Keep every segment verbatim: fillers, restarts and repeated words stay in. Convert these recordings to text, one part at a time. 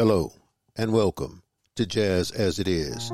Hello, and welcome to Jazz As It Is.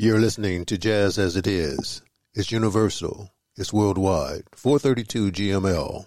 You're listening to Jazz As It Is. It's universal. It's worldwide. four thirty-two G M L.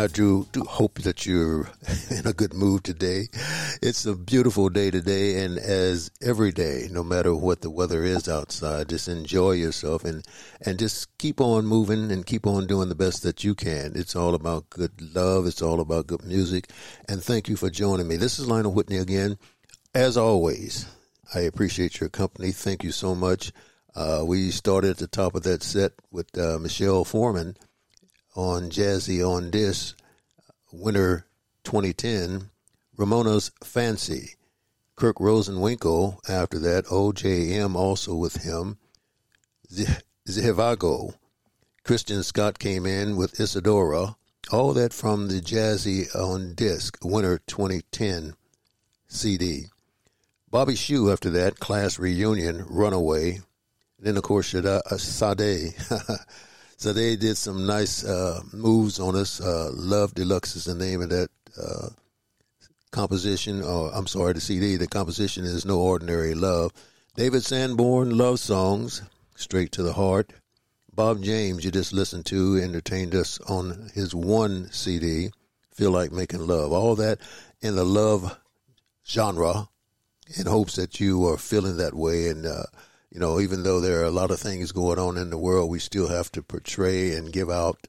I do, do hope that you're in a good mood today. It's a beautiful day today, and as every day, no matter what the weather is outside, just enjoy yourself and, and just keep on moving and keep on doing the best that you can. It's all about good love. It's all about good music. And thank you for joining me. This is Lionel Whitney again. As always, I appreciate your company. Thank you so much. Uh, we started at the top of that set with uh, Michelle Foreman on Jazzy on This, Winter twenty ten, Ramona's Fancy, Kirk Rosenwinkel after that, O J M also with him, Zivago, Christian Scott came in with Isadora, all that from the Jazzy on Disc, Winter twenty ten C D. Bobby Shue after that, Class Reunion, Runaway. Then, of course, Sade. Sade did some nice uh, moves on us. Uh, Love Deluxe is the name of that uh, composition. Or I'm sorry, the C D. The composition is No Ordinary Love. David Sanborn, Love Songs, Straight to the Heart. Bob James, you just listened to, entertained us on his one C D, Feel Like Making Love. All that in the love genre, in hopes that you are feeling that way. And, uh, you know, even though there are a lot of things going on in the world, we still have to portray and give out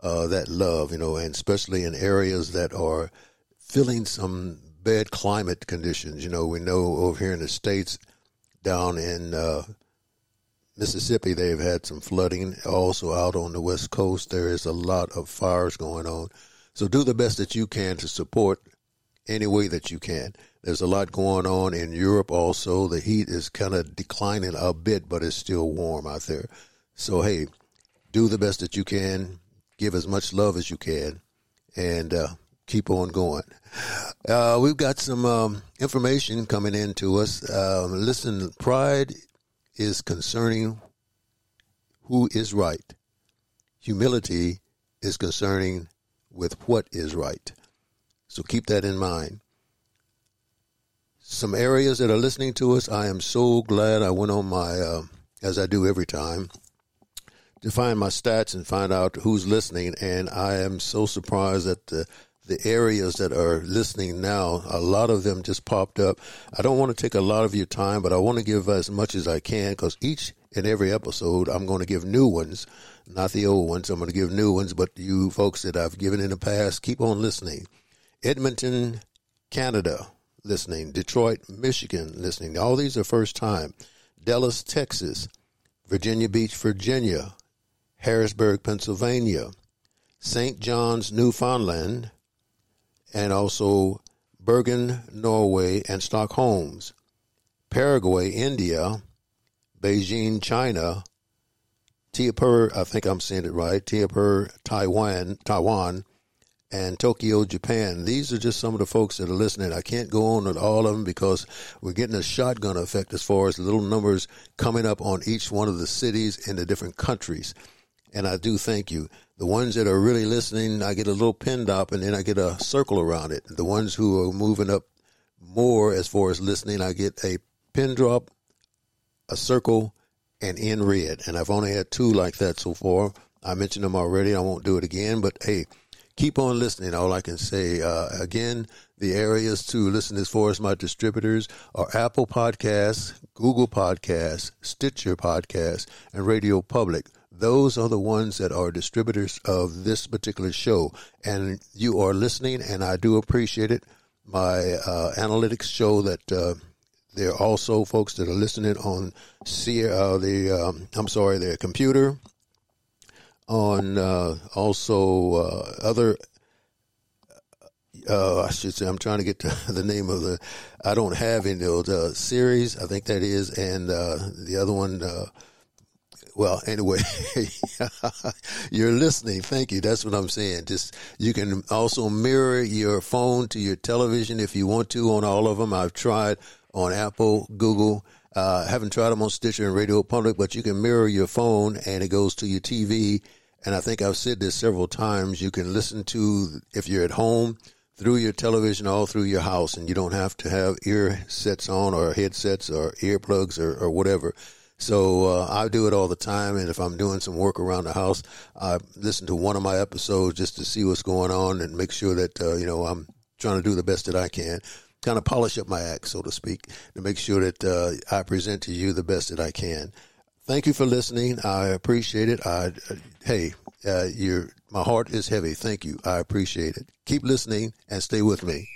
uh, that love, you know, and especially in areas that are feeling some bad climate conditions. You know, we know over here in the States, down in uh, Mississippi, they've had some flooding. Also out on the West Coast, there is a lot of fires going on. So do the best that you can to support any way that you can. There's a lot going on in Europe also. The heat is kind of declining a bit, but it's still warm out there. So, hey, do the best that you can. Give as much love as you can. And uh, keep on going. Uh, we've got some um, information coming in to us. Uh, listen, pride is concerning who is right. Humility is concerning with what is right. So keep that in mind. Some areas that are listening to us, I am so glad I went on my, uh, as I do every time, to find my stats and find out who's listening. And I am so surprised that the, the areas that are listening now, a lot of them just popped up. I don't want to take a lot of your time, but I want to give as much as I can, because each and every episode I'm going to give new ones, not the old ones. I'm going to give new ones, but you folks that I've given in the past, keep on listening. Edmonton, Canada, listening. Detroit, Michigan, listening. All these are first time. Dallas, Texas. Virginia Beach, Virginia. Harrisburg, Pennsylvania. Saint John's, Newfoundland. And also Bergen, Norway, and Stockholm. Paraguay, India. Beijing, China. Taipei, I think I'm saying it right. Taipei, Taiwan, Taiwan. And Tokyo, Japan. These are just some of the folks that are listening. I can't go on with all of them because we're getting a shotgun effect as far as little numbers coming up on each one of the cities in the different countries. And I do thank you. The ones that are really listening, I get a little pinned up and then I get a circle around it. The ones who are moving up more as far as listening, I get a pin drop, a circle, and in red. And I've only had two like that so far. I mentioned them already. I won't do it again, but hey, keep on listening. All I can say, uh, again, the areas to listen as far as my distributors are Apple Podcasts, Google Podcasts, Stitcher Podcasts, and Radio Public. Those are the ones that are distributors of this particular show. And you are listening, and I do appreciate it. My uh, analytics show that uh, there are also folks that are listening on C- uh, the, um, I'm sorry, their computer. On uh, also uh, other, uh, I should say, I'm trying to get to the name of the, I don't have any of the series, I think that is, and uh, the other one, uh, well, anyway, you're listening. Thank you. That's what I'm saying. Just, you can also mirror your phone to your television if you want to on all of them. I've tried on Apple, Google. Uh, haven't tried them on Stitcher and Radio Public, but you can mirror your phone and it goes to your T V. And I think I've said this several times. You can listen to, if you're at home, through your television, all through your house. And you don't have to have ear sets on or headsets or earplugs or, or whatever. So uh, I do it all the time. And if I'm doing some work around the house, I listen to one of my episodes just to see what's going on and make sure that, uh, you know, I'm trying to do the best that I can, kind of polish up my act, so to speak, to make sure that uh, I present to you the best that I can. Thank you for listening. I appreciate it. I, uh, hey, uh, you're, my heart is heavy. Thank you. I appreciate it. Keep listening and stay with me.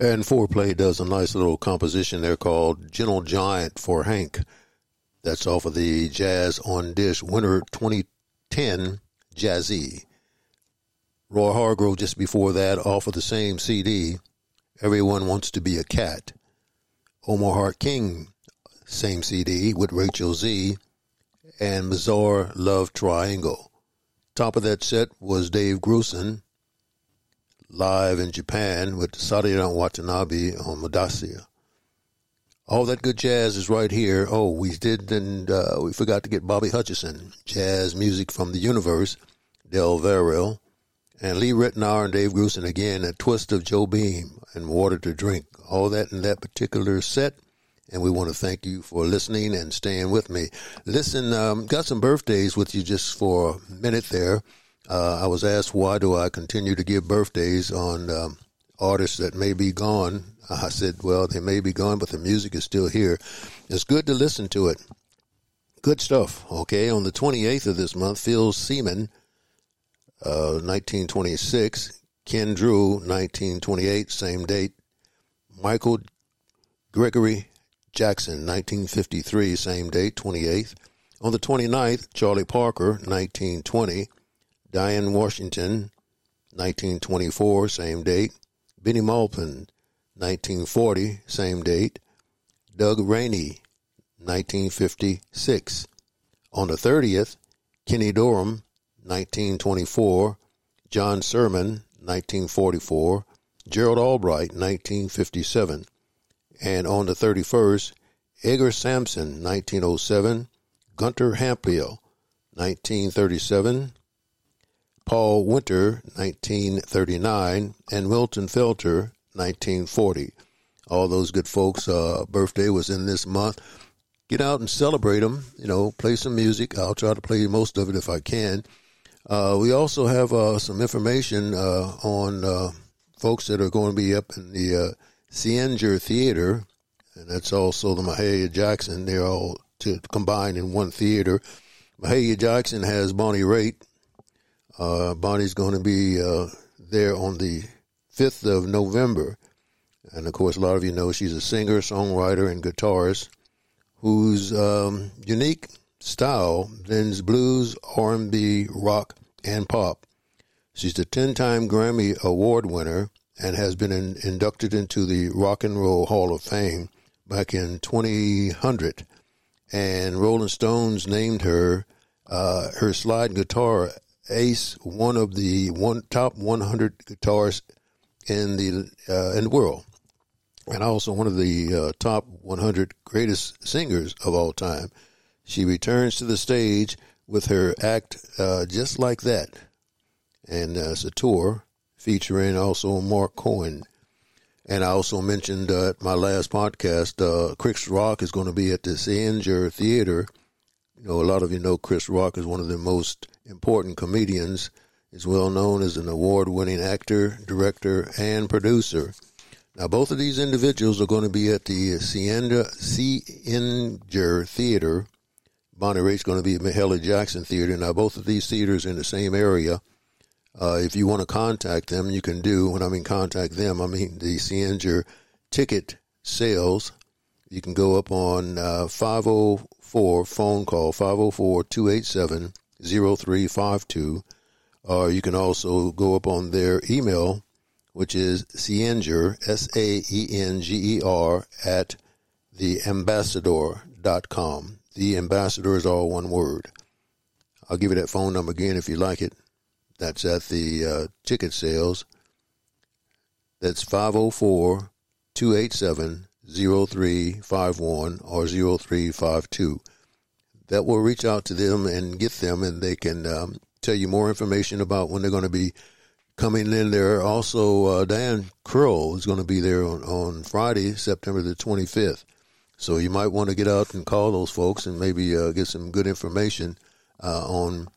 And Foreplay does a nice little composition there called Gentle Giant for Hank. That's off of the Jazz on Dish Winter twenty ten Jazzy. Roy Hargrove just before that off of the same C D, Everyone Wants to Be a Cat. Omar Hart King, same C D with Rachel Z, and Bizarre Love Triangle. Top of that set was Dave Grusin, live in Japan with Sade and Watanabe on Modassia. All that good jazz is right here. Oh, we did, and uh, we forgot to get Bobby Hutcherson, Jazz Music from the Universe, Del Verrill, and Lee Ritenour and Dave Grusin again, A Twist of Joe Beam and Water to Drink. All that in that particular set. And we want to thank you for listening and staying with me. Listen, um, got some birthdays with you just for a minute there. Uh, I was asked, why do I continue to give birthdays on um, artists that may be gone? I said, well, they may be gone, but the music is still here. It's good to listen to it. Good stuff, okay? On the twenty-eighth of this month, Phil Seaman, uh, nineteen twenty-six. Ken Drew, nineteen twenty-eight, same date. Michael Gregory Jackson, nineteen fifty-three, same date, twenty-eighth. On the twenty-ninth, Charlie Parker, nineteen twenty. Diane Washington, nineteen twenty-four, same date. Benny Maupin, nineteen forty, same date. Doug Rainey, nineteen fifty-six. On the thirtieth, Kenny Dorham, nineteen twenty-four. John Sermon, nineteen forty-four. Gerald Albright, nineteen fifty-seven. And on the thirty-first, Edgar Sampson, nineteen oh seven. Gunter Hampliel, nineteen thirty-seven. Paul Winter, nineteen thirty-nine, and Wilton Felter, nineteen forty. All those good folks' uh, birthday was in this month. Get out and celebrate them. You know, play some music. I'll try to play most of it if I can. Uh, we also have uh, some information uh, on uh, folks that are going to be up in the uh, Saenger Theater, and that's also the Mahalia Jackson. They're all to combined in one theater. Mahalia Jackson has Bonnie Raitt. Uh, Bonnie's going to be uh, there on the fifth of November. And, of course, a lot of you know she's a singer, songwriter, and guitarist whose um, unique style blends blues, R and B, rock, and pop. She's the ten-time Grammy Award winner and has been in, inducted into the Rock and Roll Hall of Fame back in two thousand. And Rolling Stones named her uh, her slide guitar ace, one of the one top one hundred guitarists in the uh, in the world, and also one of the uh, top one hundred greatest singers of all time. She returns to the stage with her act uh, Just Like That, and uh, it's a tour featuring also Mark Cohen. And I also mentioned uh, at my last podcast, uh, Chris Rock is going to be at the Saenger Theater. You know, a lot of you know Chris Rock is one of the most important comedians, is well known as an award-winning actor, director, and producer. Now, both of these individuals are going to be at the Saenger Theater. Bonnie Raitt's going to be at Mahalia Jackson Theater. Now, both of these theaters are in the same area. Uh, if you want to contact them, you can do. When I mean contact them, I mean the Saenger ticket sales. You can go up on uh, five oh four, phone call five oh four, two eight seven, two eight seven. zero three five two, or you can also go up on their email, which is Saenger, S A E N G E R, at the ambassador dot com. The Ambassador is all one word. I'll give you that phone number again if you like it. That's at the uh, ticket sales. That's five oh four, two eight seven, zero three five one or zero three five two. That will reach out to them and get them, and they can um, tell you more information about when they're going to be coming in there. Also, uh, Dan Kroll is going to be there on, on Friday, September the twenty-fifth. So you might want to get out and call those folks and maybe uh, get some good information uh, on,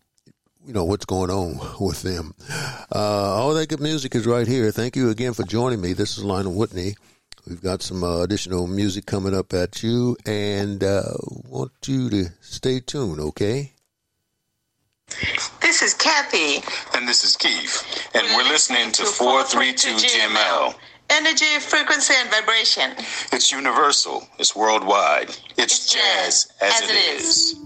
you know, what's going on with them. Uh, all that good music is right here. Thank you again for joining me. This is Lionel Whitney. We've got some uh, additional music coming up at you, and uh, want you to stay tuned, okay? This is Kathy. And this is Keith. And we're, we're listening, listening to four three two G M L. energy, frequency, and vibration. It's universal. It's worldwide. It's, it's jazz, jazz as, as it, it is. is.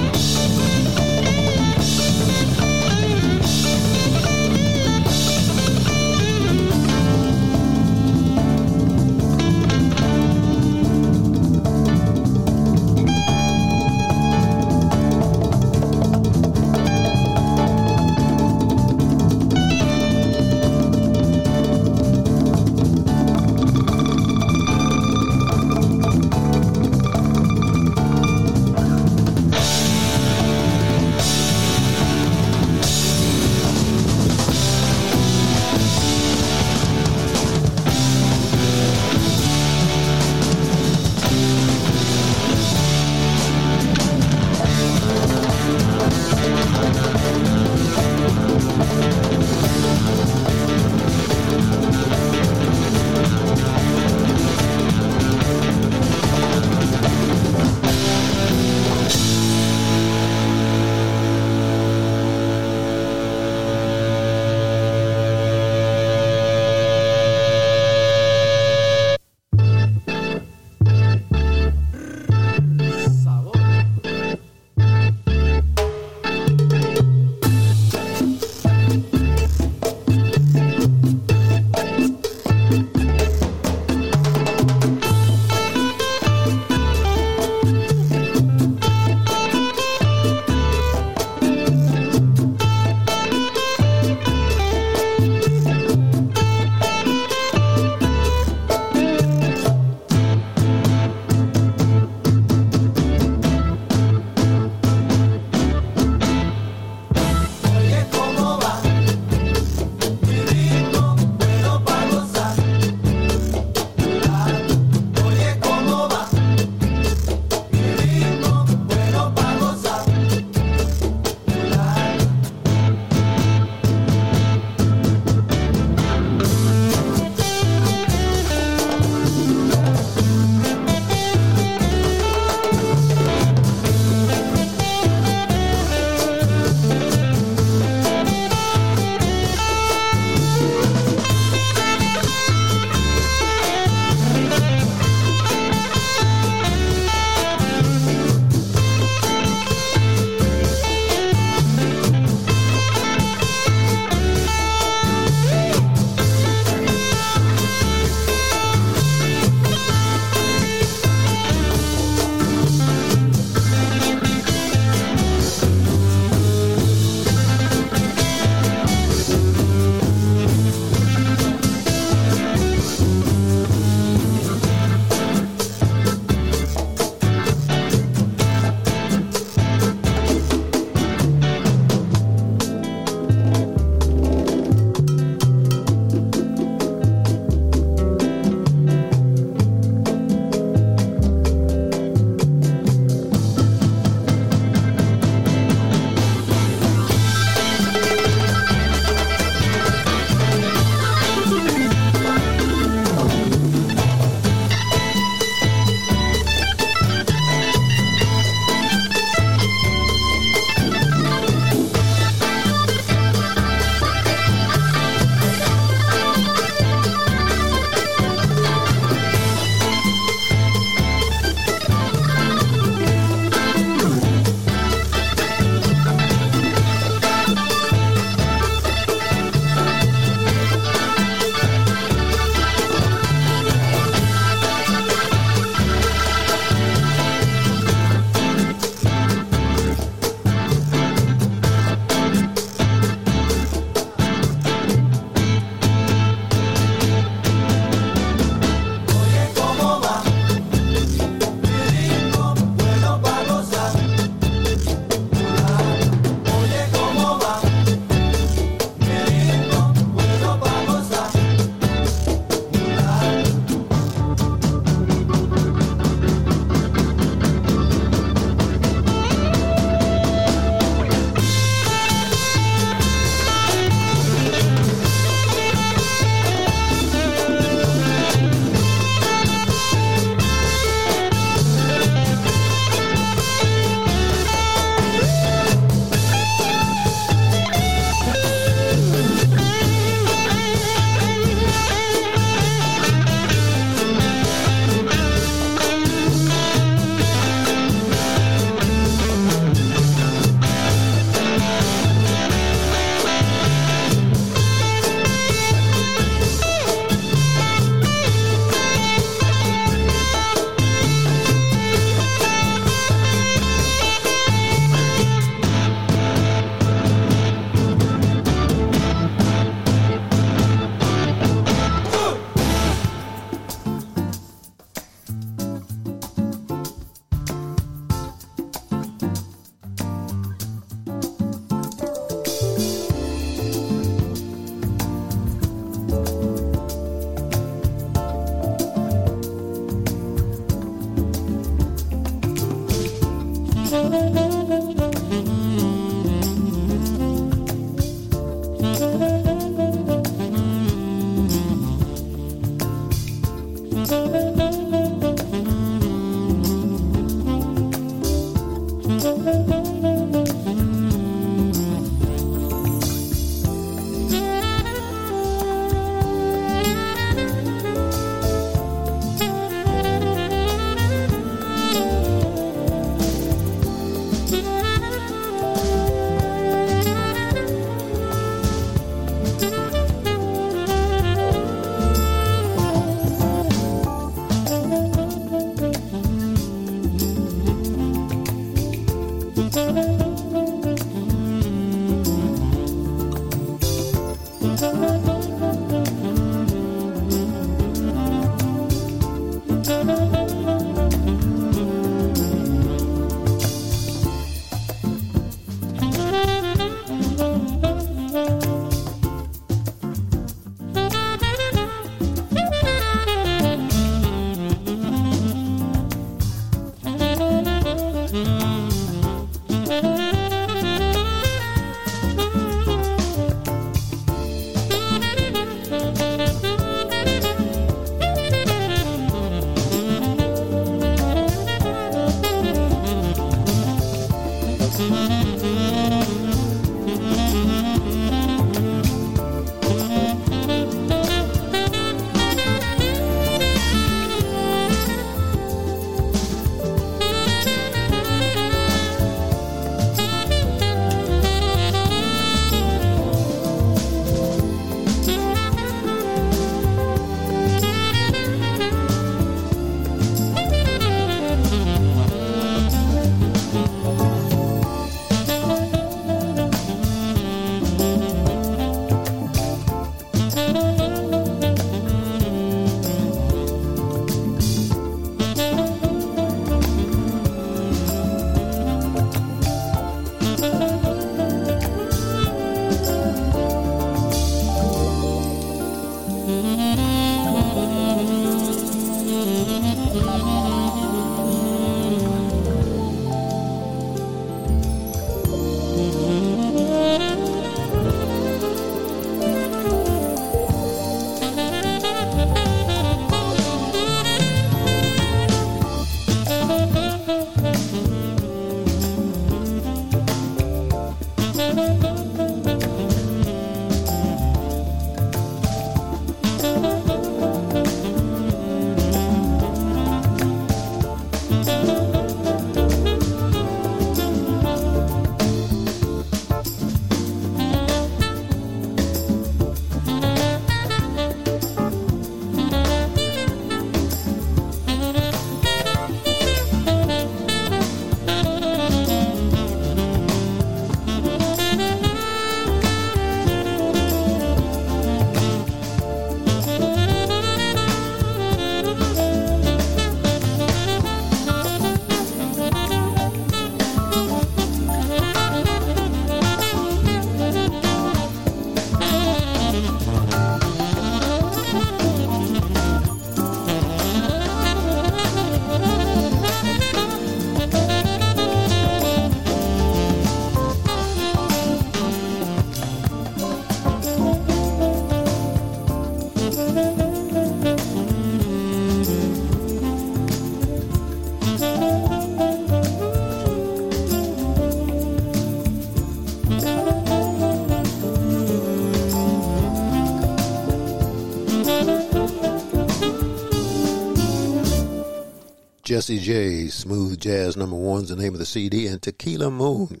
Jesse J, Smooth Jazz Number One's the name of the C D, and Tequila Moon.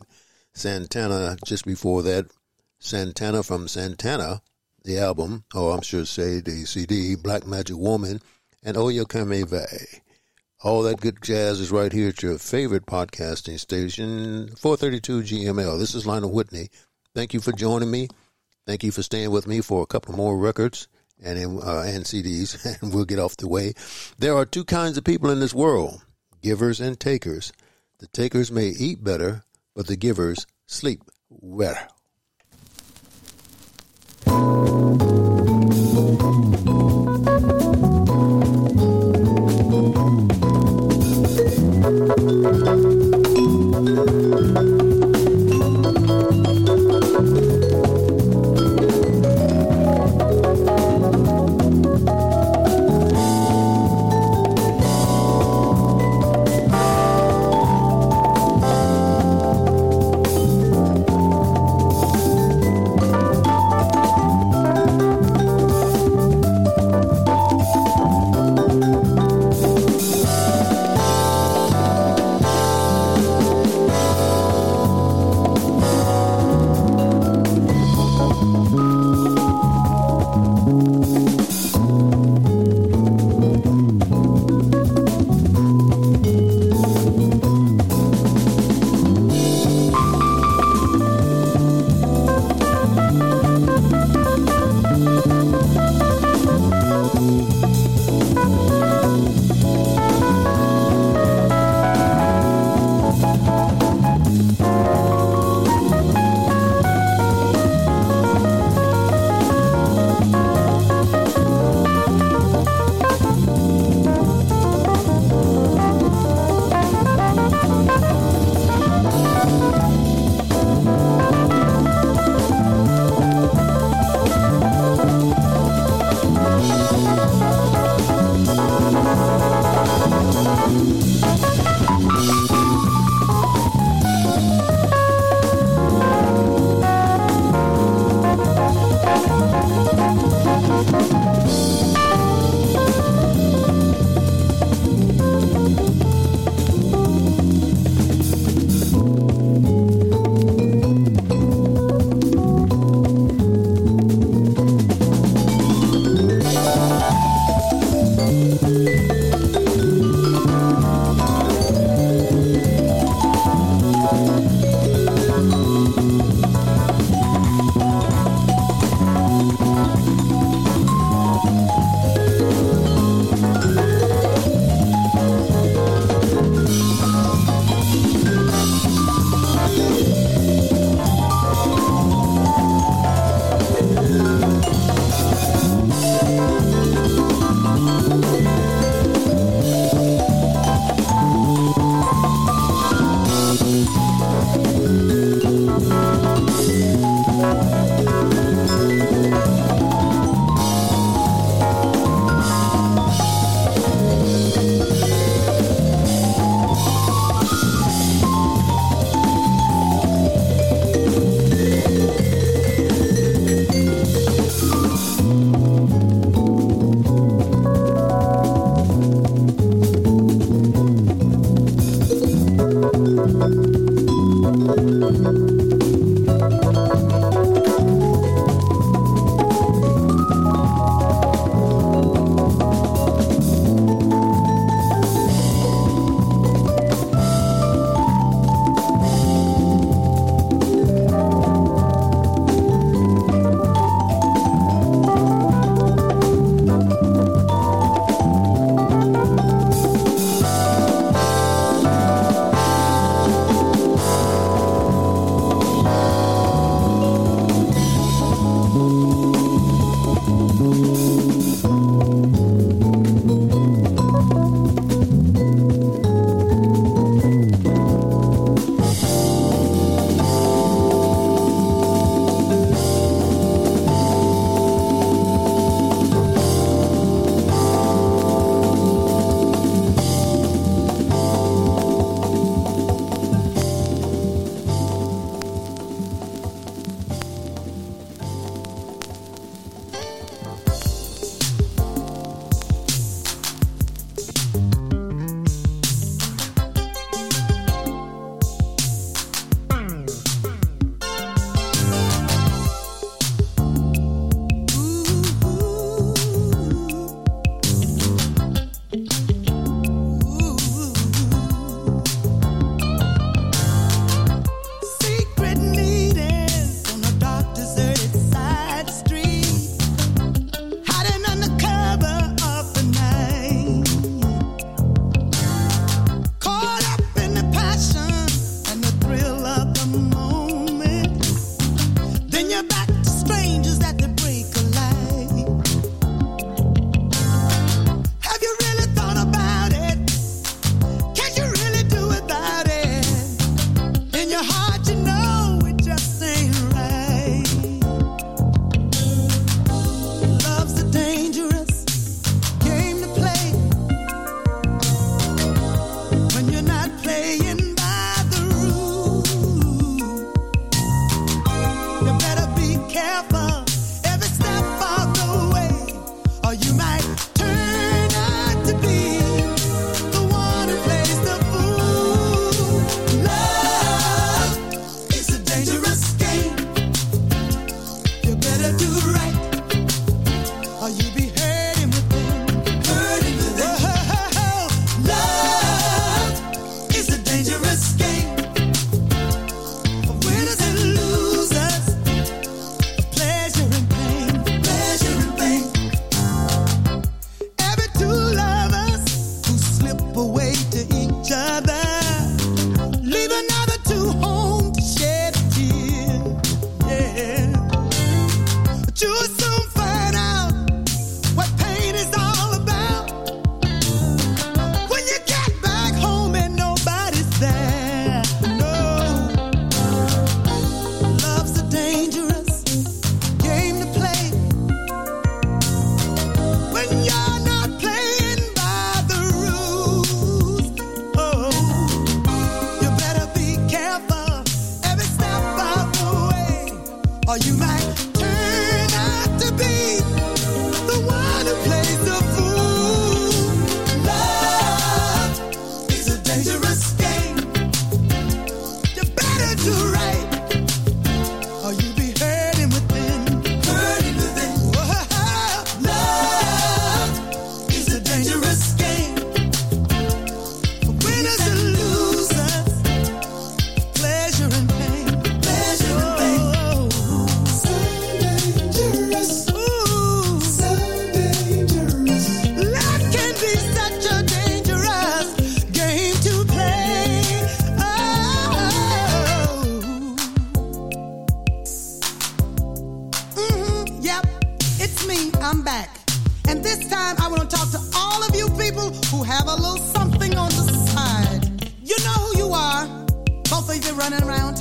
Santana, just before that, Santana from Santana, the album, or I'm sure Sade, the C D, Black Magic Woman, and Oyo Kameve. All that good jazz is right here at your favorite podcasting station, four thirty-two G M L. This is Lionel Whitney. Thank you for joining me. Thank you for staying with me for a couple more records. And, uh, and C Ds, and we'll get off the way. There are two kinds of people in this world, givers and takers. The takers may eat better, but the givers sleep better.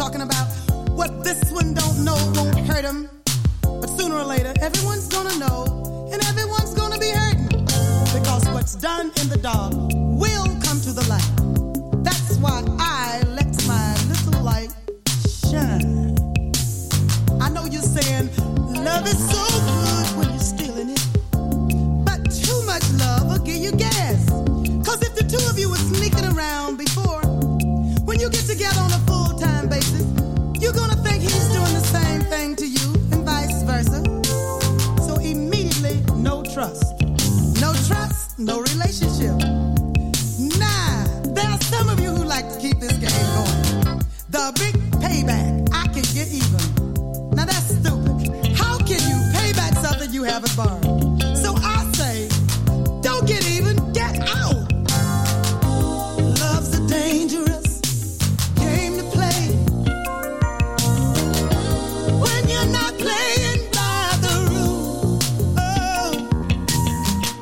talking about what this one don't know won't hurt him. But sooner or later, everyone's gonna know and everyone's gonna be hurting. Because what's done in the dark will come to the light. That's why I let my little light shine. I know you're saying love is so good when you're stealing it. But too much love will give you gas. Cause if the two of you were sneaking around before, when you get together on a full-time basis, you're gonna think he's doing the same thing to you and vice versa. So immediately, no trust. No trust, no relationship. Nah, there are some of you who like to keep this game going. The big payback, I can get even. Now that's stupid. How can you pay back something you haven't borrowed? So I say, don't get even, get out. Love's a dangerous game to play when you're not playing by the rules.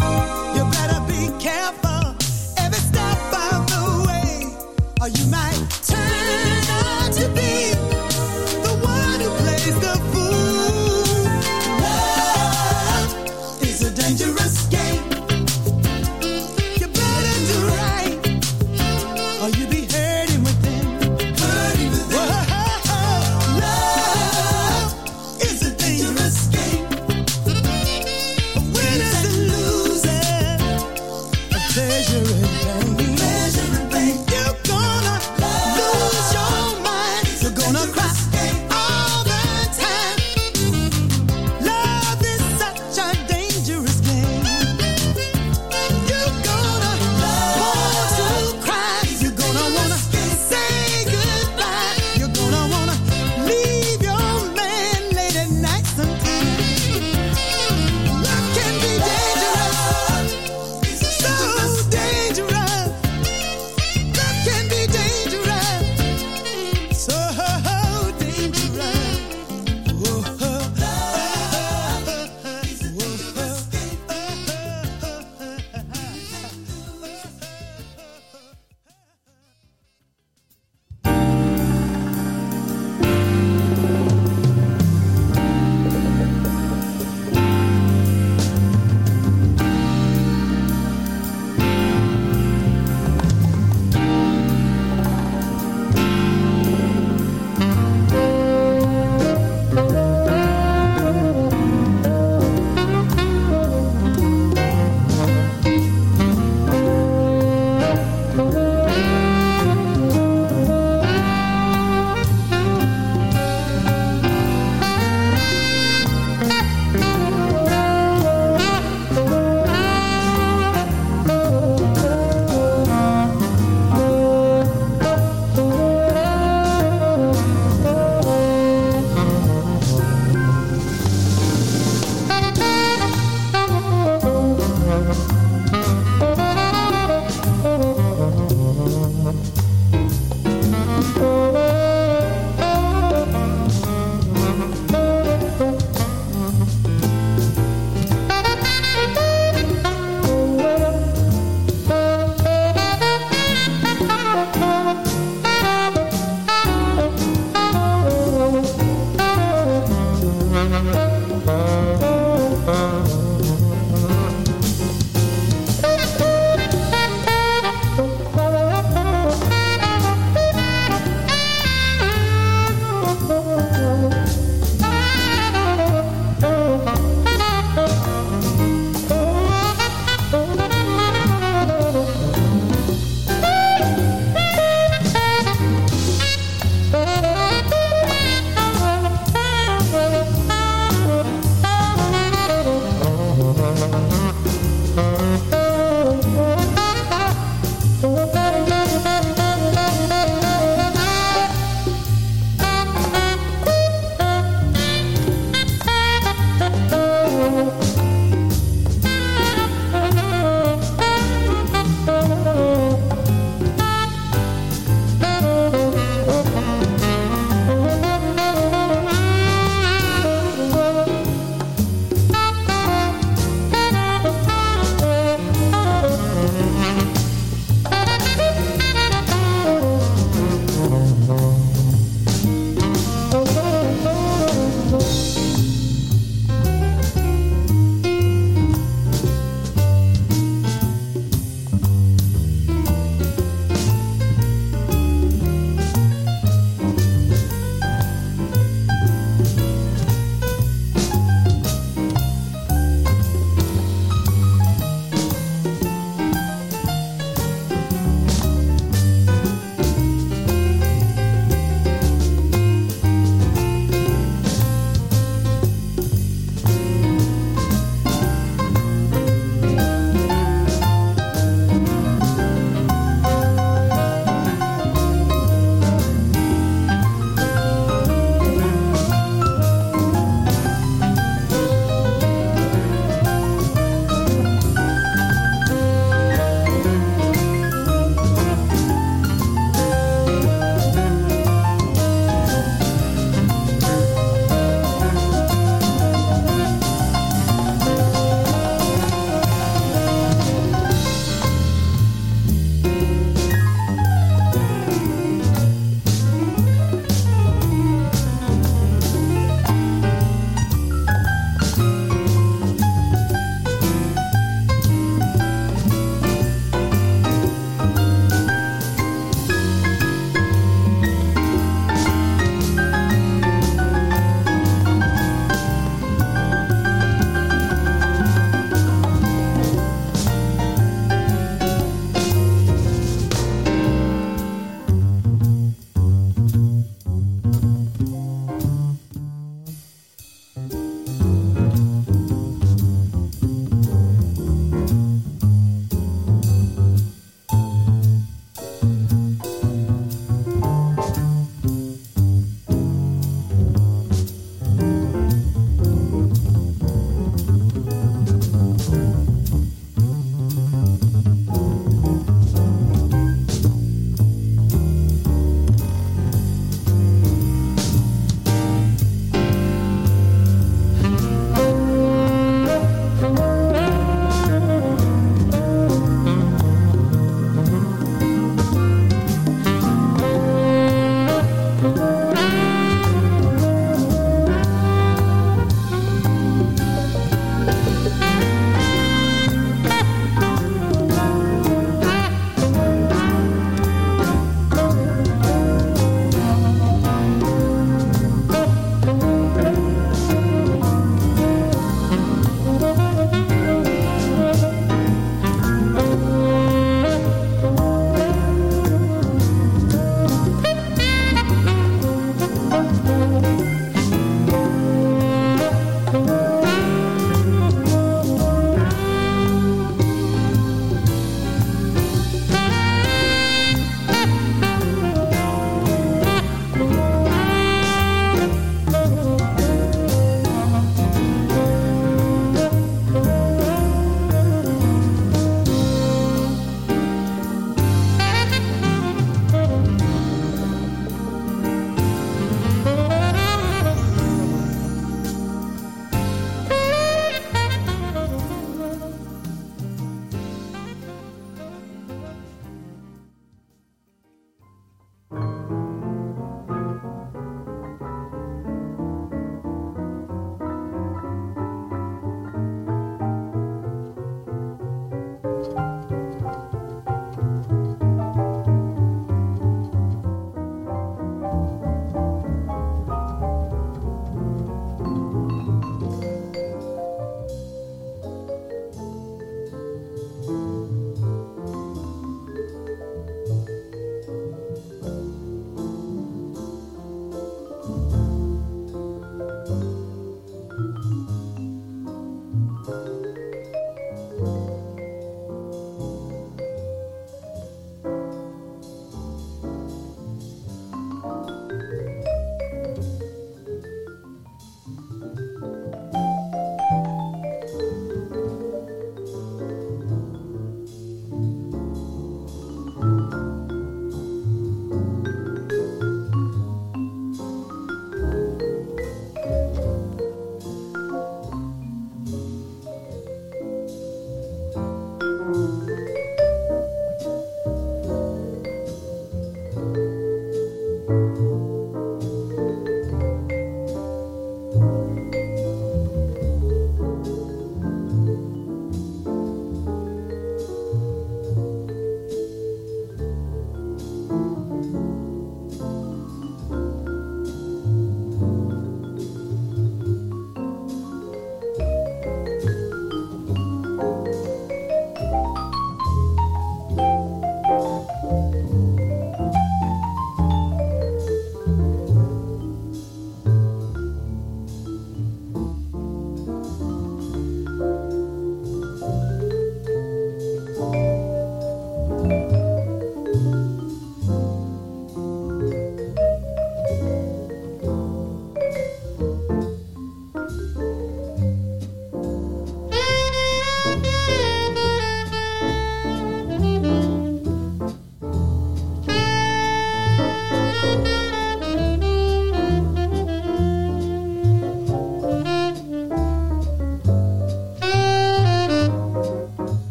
Oh, you better be careful every step of the way, or you might turn out to be the one who plays the fool. Love is a dangerous game. You better do right, or you be hurting within. Hurting within. Whoa. Love is a dangerous game. A winners and losers, a pleasure and pain. Pleasure and pain. You're gonna lose your mind. You're gonna cry all the time. Love is such a dangerous game. You're gonna want to cry. You're gonna wanna say goodbye. You're gonna wanna leave your man late at night sometimes. Love can be dangerous, so dangerous.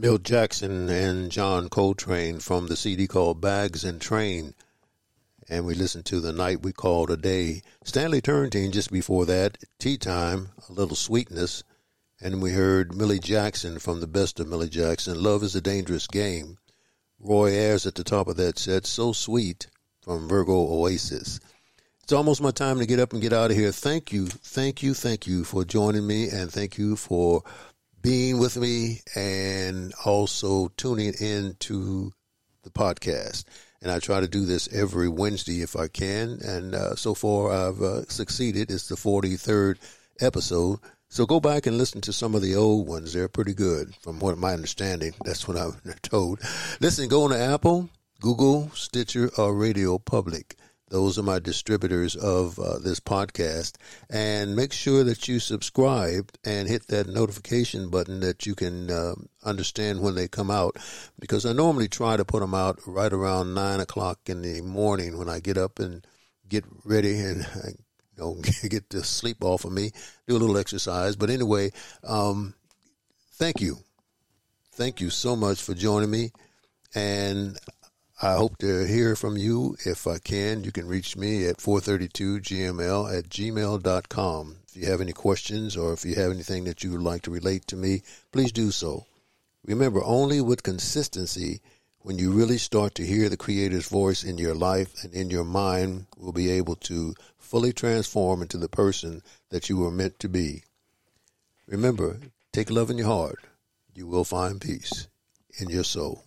Milt Jackson and John Coltrane from the C D called Bags and Train. And we listened to The Night We Called a Day. Stanley Turrentine just before that, Tea Time, A Little Sweetness. And we heard Millie Jackson from the best of Millie Jackson, Love is a Dangerous Game. Roy Ayers at the top of that set, So Sweet from Virgo Oasis. It's almost my time to get up and get out of here. Thank you, thank you, thank you for joining me, and thank you for being with me and also tuning in to the podcast. And I try to do this every Wednesday if I can. And uh, so far I've uh, succeeded. It's the forty-third episode. So go back and listen to some of the old ones. They're pretty good from what my understanding. That's what I'm told. Listen, go on to Apple, Google, Stitcher, or Radio Public. Those are my distributors of uh, this podcast. And make sure that you subscribe and hit that notification button that you can uh, understand when they come out. Because I normally try to put them out right around nine o'clock in the morning when I get up and get ready and you know, get the sleep off of me, do a little exercise. But anyway, um, thank you. Thank you so much for joining me. And I hope to hear from you. If I can, you can reach me at four thirty-two G M L at gmail dot com. If you have any questions or if you have anything that you would like to relate to me, please do so. Remember, only with consistency, when you really start to hear the Creator's voice in your life and in your mind, will be able to fully transform into the person that you were meant to be. Remember, take love in your heart. You will find peace in your soul.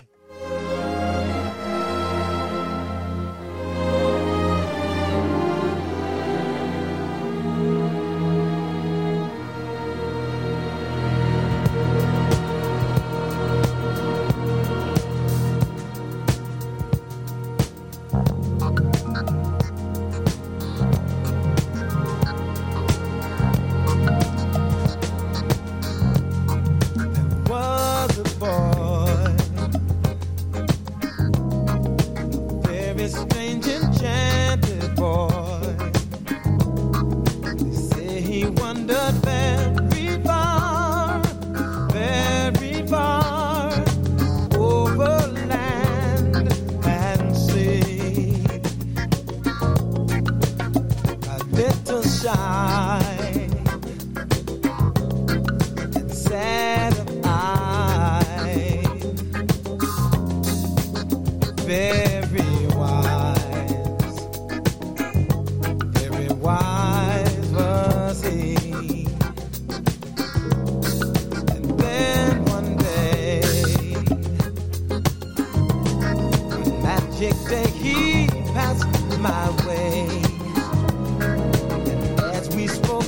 We spoke.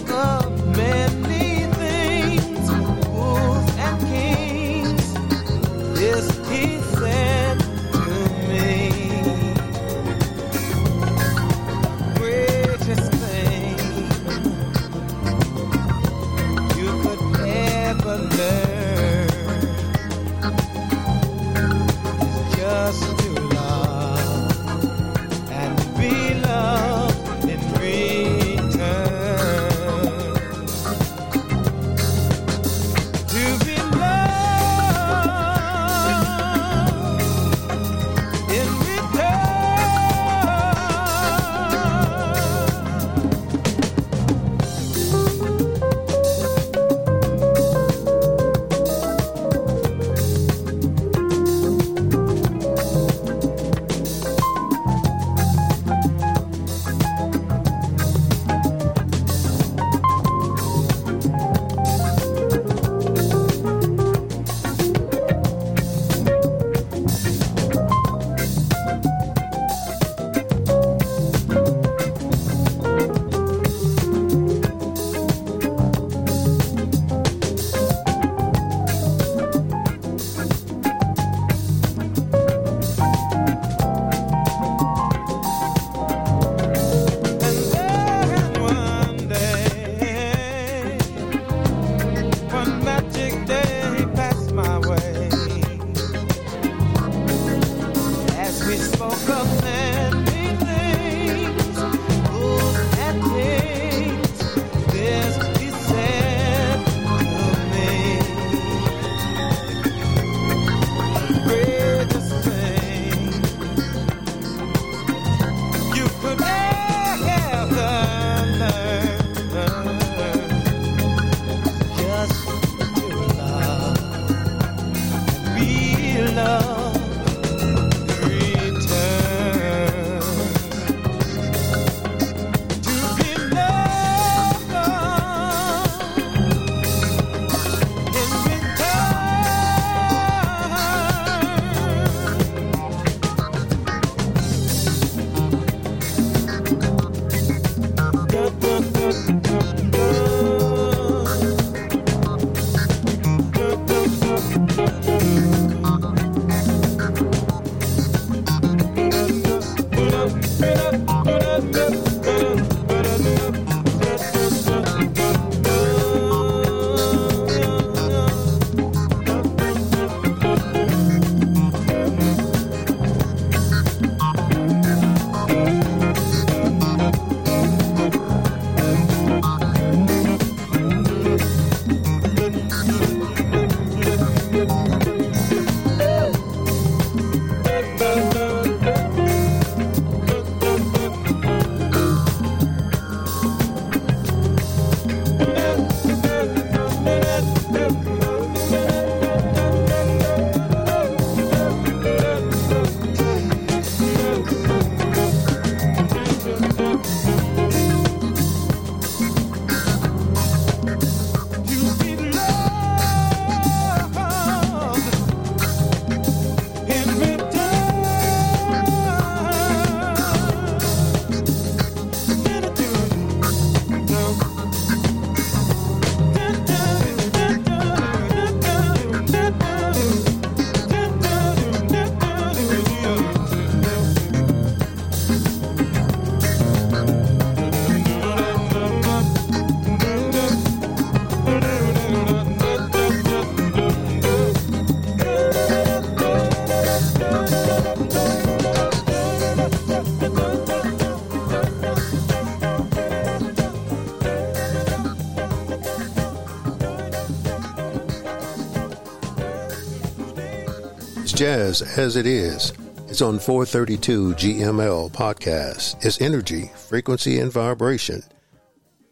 It's jazz as it is. It's on four thirty-two G M L podcast. It's energy, frequency, and vibration.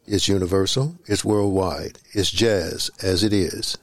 It's universal. It's worldwide. It's jazz as it is.